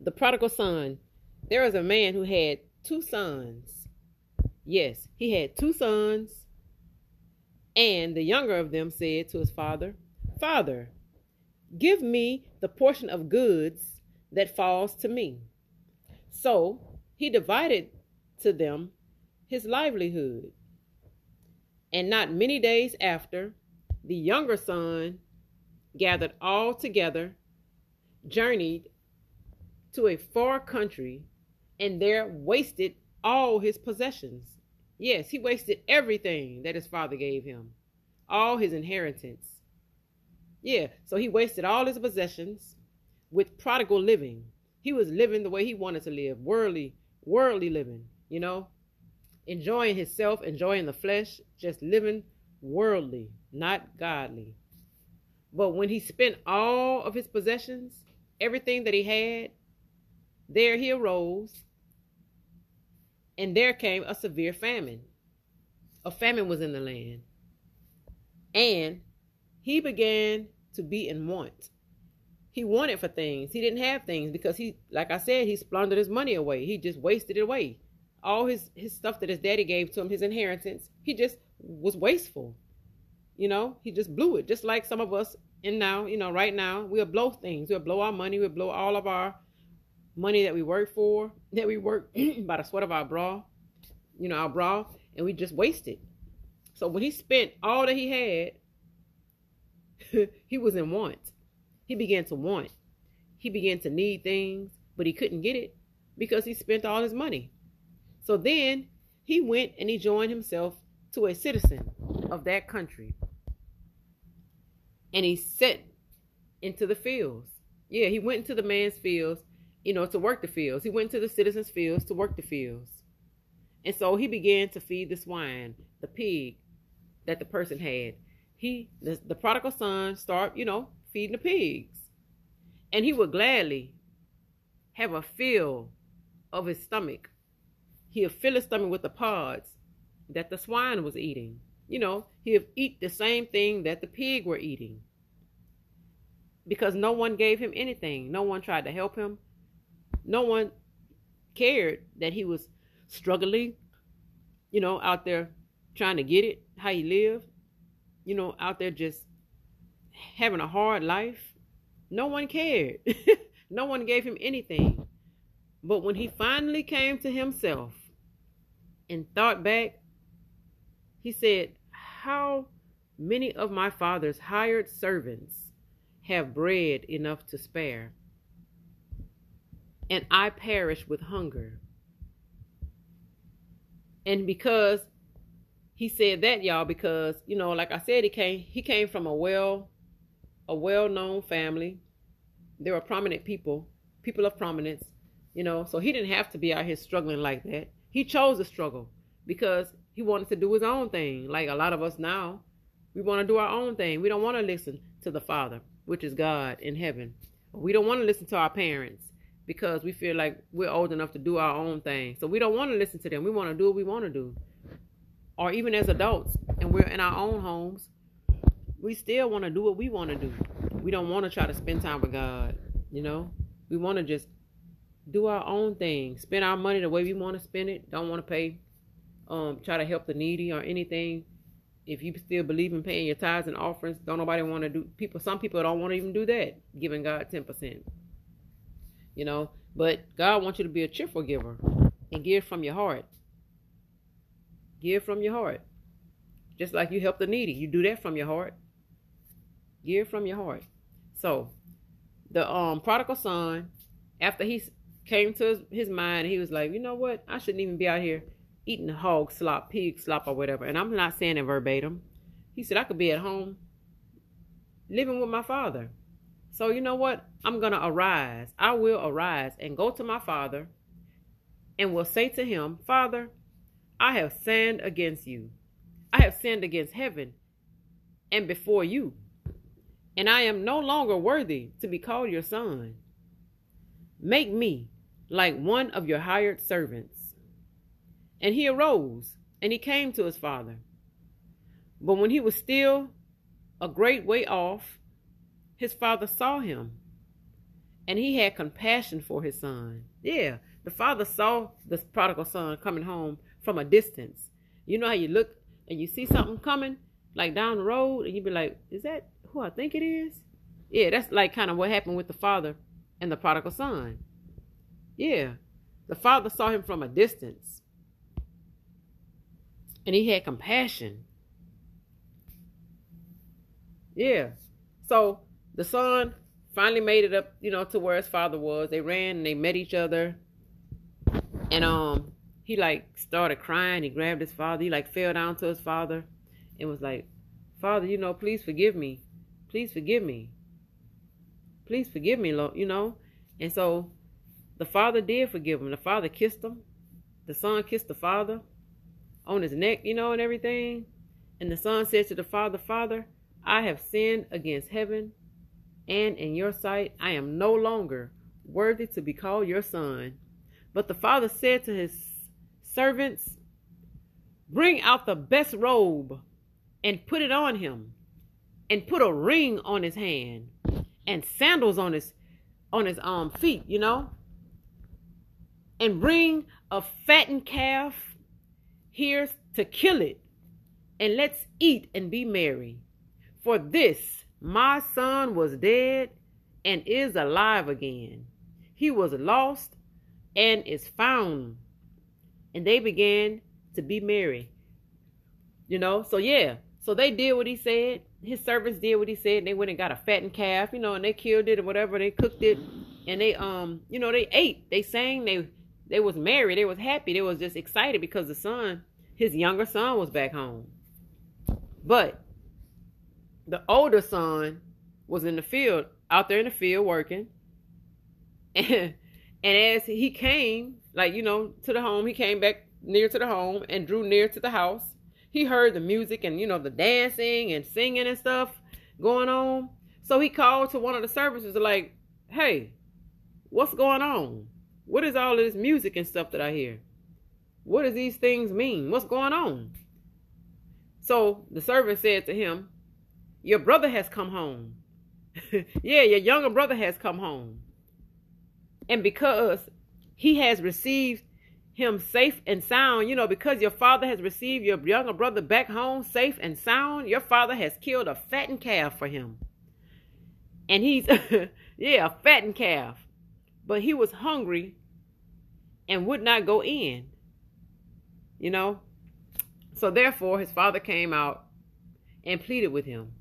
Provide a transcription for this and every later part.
the prodigal son. There was a man who had two sons. Yes, he had two sons. And the younger of them said to his father, Father, give me the portion of goods that falls to me. So he divided to them his livelihood. And not many days after, the younger son gathered all together, journeyed to a far country, and there wasted all his possessions. Yes, he wasted everything that his father gave him, all his inheritance. Yeah, so he wasted all his possessions with prodigal living. He was living the way he wanted to live, worldly living, you know, enjoying himself, enjoying the flesh, just living worldly, not godly. But when he spent all of his possessions, everything that he had, there he arose, and there came a severe famine. A famine was in the land, and he began to be in want. He wanted for things. He didn't have things because he, like I said, he squandered his money away. He just wasted it away. All his stuff that his daddy gave to him, his inheritance, he just was wasteful. You know, he just blew it. Just like some of us in now, you know, right now, we'll blow things. We'll blow our money. We'll blow all of our money that we work for, that we work by the sweat of our brow, you know, and we just waste it. So when he spent all that he had, he was in want. He began to want. He began to need things, but he couldn't get it because he spent all his money. So then he went and he joined himself to a citizen of that country. And he sent into the fields. Yeah, he went into the man's fields, you know, to work the fields. He went to the citizen's fields to work the fields. And so he began to feed the swine, the pig that the person had. The prodigal son started, you know, feeding the pigs, and he would gladly have a fill of his stomach. He'll fill his stomach with the pods that the swine was eating. You know, he'll eat the same thing that the pig were eating because no one gave him anything. No one tried to help him. No one cared that he was struggling, you know, out there trying to get it, how he lived, you know, out there just having a hard life. No one cared. No one gave him anything. But when he finally came to himself and thought back, he said, how many of my father's hired servants have bread enough to spare, and I perish with hunger? And because he said that, y'all, because, you know, like I said, he came from a well-known family. They were prominent people, people of prominence, you know, so he didn't have to be out here struggling like that. He chose to struggle because he wanted to do his own thing. Like a lot of us now, we want to do our own thing. We don't want to listen to the Father, which is God in heaven. We don't want to listen to our parents because we feel like we're old enough to do our own thing. So we don't want to listen to them. We want to do what we want to do. Or even as adults, and we're in our own homes, we still want to do what we want to do. We don't want to try to spend time with God, you know. We want to just do our own thing, spend our money the way we want to spend it, don't want to pay, try to help the needy or anything. If you still believe in paying your tithes and offerings, don't nobody want to do, some people don't want to even do that, giving God 10%, you know. But God wants you to be a cheerful giver and give from your heart. Give from your heart. Just like you help the needy, you do that from your heart. Give from your heart. So the prodigal son, after he came to his mind, he was like, you know what? I shouldn't even be out here eating hog slop, pig slop, or whatever. And I'm not saying it verbatim. He said, I could be at home living with my father. So you know what? I'm going to arise. I will arise and go to my father and will say to him, Father, I have sinned against you. I have sinned against heaven and before you, and I am no longer worthy to be called your son. Make me like one of your hired servants. And he arose and he came to his father. But when he was still a great way off, his father saw him and he had compassion for his son. Yeah, the father saw the prodigal son coming home from a distance. You know how you look and you see something coming, like down the road, and you be like, is that who I think it is? Yeah, that's like kind of what happened with the father and the prodigal son. Yeah, the father saw him from a distance, and he had compassion. Yeah, so the son finally made it up, you know, to where his father was. They ran and they met each other, and he like started crying. He grabbed his father. He like fell down to his father and was like, Father, you know, please forgive me. Please forgive me. Please forgive me, Lord, you know. And so the father did forgive him. The father kissed him. The son kissed the father on his neck, you know, and everything. And the son said to the father, Father, I have sinned against heaven and in your sight. I am no longer worthy to be called your son. But the father said to his servants, bring out the best robe and put it on him, and put a ring on his hand and sandals on his feet, you know. And bring a fattened calf here to kill it, and let's eat and be merry. For this, my son was dead and is alive again. He was lost and is found. And they began to be merry. You know, so yeah. So they did what he said. His servants did what he said. And they went and got a fattened calf, you know, and they killed it or whatever. They cooked it, and they, you know, they ate. They sang. They was merry. They was happy. They was just excited because the son, his younger son, was back home. But the older son was in the field, out there in the field working. And as he came, like, you know, to the home, he came back near to the home and drew near to the house. He heard the music and, you know, the dancing and singing and stuff going on. So he called to one of the servants, like, hey, what's going on? What is all this music and stuff that I hear? What does these things mean? What's going on? So the servant said to him, your brother has come home. Yeah, your younger brother has come home. And because he has received him safe and sound, you know, because your father has received your younger brother back home safe and sound, your father has killed a fattened calf for him. And he's, yeah, a fattened calf. But he was hungry and would not go in, you know. So therefore, his father came out and pleaded with him.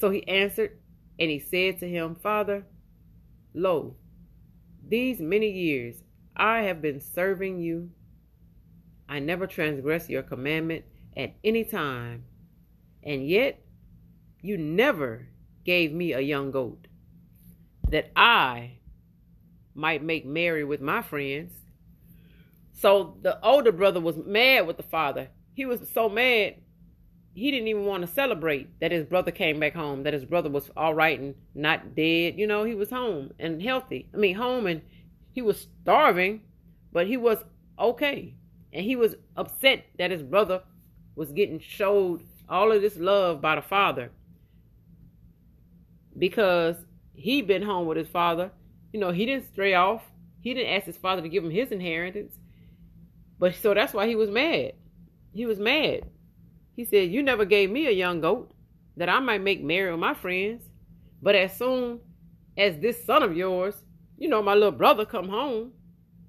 So he answered and he said to him, Father, lo, these many years I have been serving you. I never transgressed your commandment at any time, and yet you never gave me a young goat that I might make merry with my friends. So the older brother was mad with the father. He was so mad, he didn't even want to celebrate that his brother came back home, that his brother was all right and not dead. You know, he was home and healthy. I mean, home, and he was starving, but he was okay. And he was upset that his brother was getting showed all of this love by the father, because he'd been home with his father. You know, he didn't stray off. He didn't ask his father to give him his inheritance. But so that's why he was mad. He was mad. He said, you never gave me a young goat that I might make merry with my friends. But as soon as this son of yours, you know, my little brother come home,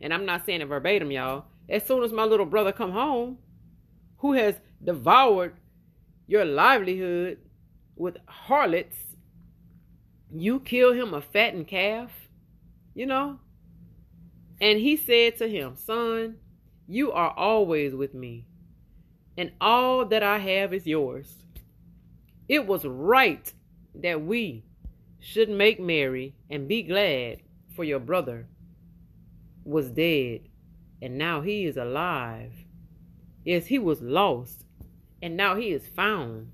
and I'm not saying it verbatim, y'all. As soon as my little brother come home, who has devoured your livelihood with harlots, you kill him a fattened calf, you know? And he said to him, son, you are always with me, and all that I have is yours. It was right that we should make merry and be glad, for your brother was dead, and now he is alive. Yes, he was lost, and now he is found.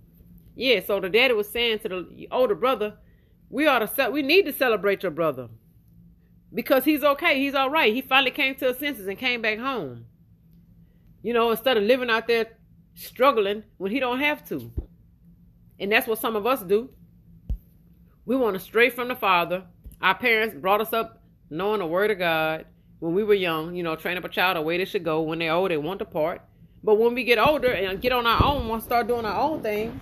Yeah, so the daddy was saying to the older brother, we need to celebrate your brother, because he's okay. He's all right. He finally came to his senses and came back home. You know, instead of living out there struggling when he don't have to. And that's what some of us do. We want to stray from the father. Our parents brought us up knowing the word of God when we were young, you know, train up a child the way they should go. When they're old, they won't depart. But when we get older and get on our own, want to start doing our own thing,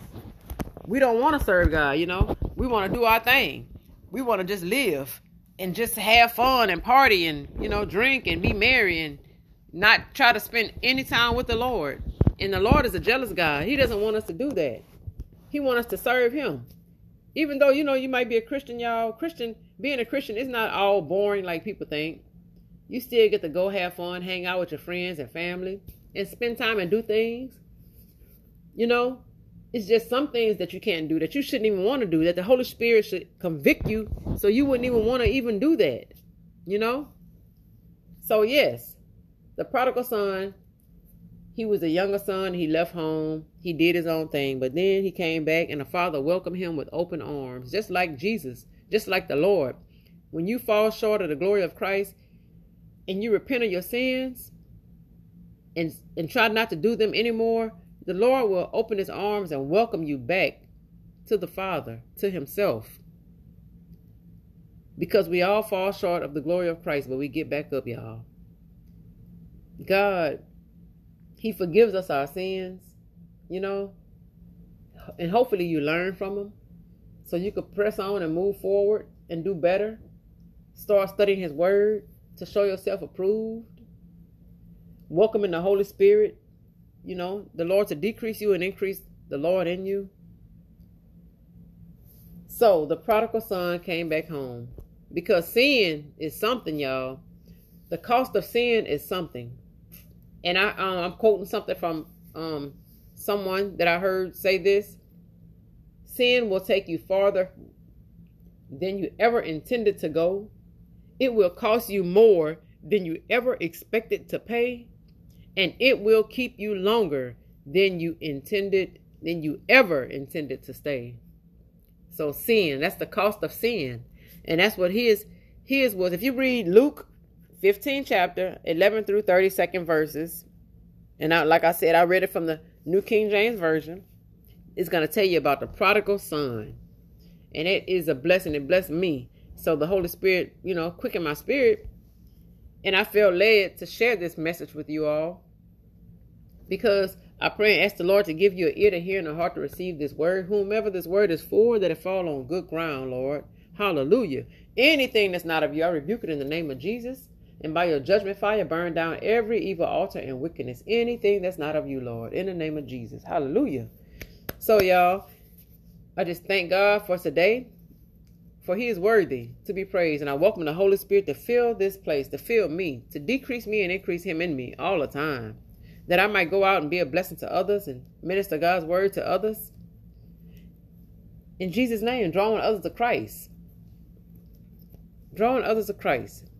we don't want to serve God, you know. We want to do our thing. We want to just live and just have fun and party and, you know, drink and be merry and not try to spend any time with the Lord. And the Lord is a jealous God. He doesn't want us to do that. He wants us to serve him. Even though, you know, you might be a Christian, y'all. Being a Christian is not all boring like people think. You still get to go have fun, hang out with your friends and family, and spend time and do things. You know, it's just some things that you can't do, that you shouldn't even want to do, that the Holy Spirit should convict you so you wouldn't even want to even do that, you know? So, yes, the prodigal son, he was a younger son. He left home. He did his own thing. But then he came back, and the father welcomed him with open arms, just like Jesus, just like the Lord. When you fall short of the glory of Christ and you repent of your sins, and try not to do them anymore, the Lord will open his arms and welcome you back to the Father, to himself. Because we all fall short of the glory of Christ, but we get back up, y'all. God, he forgives us our sins, you know, and hopefully you learn from them so you can press on and move forward and do better. Start studying his word to show yourself approved. Welcoming the Holy Spirit, you know, the Lord to decrease you and increase the Lord in you. So the prodigal son came back home, because sin is something, y'all. The cost of sin is something. And I'm quoting something from someone that I heard say this. Sin will take you farther than you ever intended to go. It will cost you more than you ever expected to pay. And it will keep you longer than you ever intended to stay. So sin, that's the cost of sin. And that's what his was. If you read Luke 15 chapter, 11 through 32nd verses, and like I said, I read it from the New King James Version. It's going to tell you about the prodigal son. And it is a blessing. It blessed me. So the Holy Spirit, you know, quickened my spirit. And I felt led to share this message with you all, because I pray and ask the Lord to give you an ear to hear and a heart to receive this word. Whomever this word is for, that it fall on good ground, Lord. Hallelujah. Anything that's not of you, I rebuke it in the name of Jesus. And by your judgment fire, burn down every evil altar and wickedness. Anything that's not of you, Lord, in the name of Jesus. Hallelujah. So, y'all, I just thank God for today. For he is worthy to be praised. And I welcome the Holy Spirit to fill this place, to fill me, to decrease me and increase him in me all the time, that I might go out and be a blessing to others and minister God's word to others. In Jesus' name, drawing others to Christ. Drawing others to Christ.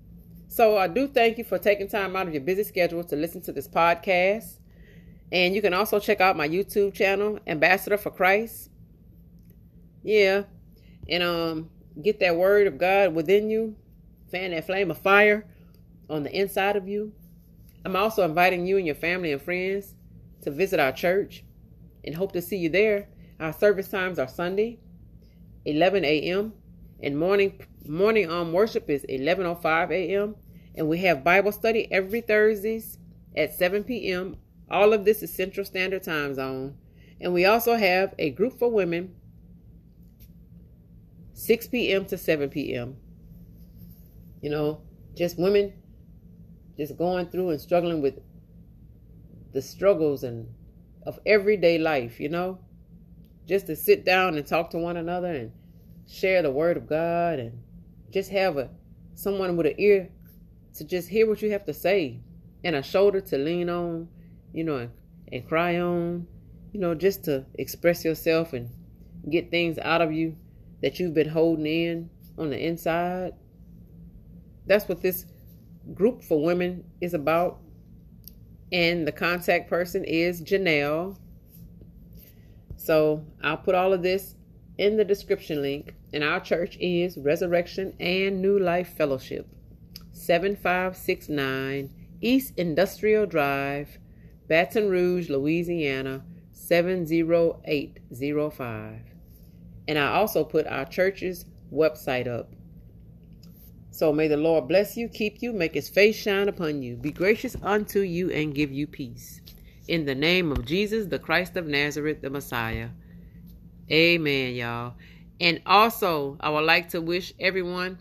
So I do thank you for taking time out of your busy schedule to listen to this podcast. And you can also check out my YouTube channel, Ambassador for Christ. Yeah. And get that word of God within you. Fan that flame of fire on the inside of you. I'm also inviting you and your family and friends to visit our church, and hope to see you there. Our service times are Sunday, 11 a.m. and morning worship is 11:05 a.m. And we have Bible study every Thursdays at 7 p.m. All of this is Central Standard Time Zone. And we also have a group for women, 6 p.m. to 7 p.m. You know, just women just going through and struggling with the struggles and of everyday life, you know, just to sit down and talk to one another and share the word of God, and just have someone with an ear to just hear what you have to say, and a shoulder to lean on, you know, and cry on, you know, just to express yourself and get things out of you that you've been holding in on the inside. That's what this group for women is about. And the contact person is Janelle. So I'll put all of this in the description link. And our church is Resurrection and New Life Fellowship, 7569 East Industrial Drive, Baton Rouge, Louisiana, 70805. And I also put our church's website up So may the Lord bless you, keep you, make his face shine upon you, be gracious unto you, and give you peace. In the name of Jesus, the Christ of Nazareth, the Messiah. Amen, y'all. And also, I would like to wish everyone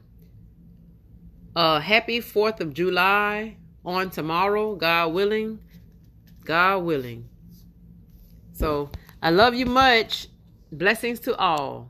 a happy 4th of July on tomorrow, God willing. God willing. So, I love you much. Blessings to all.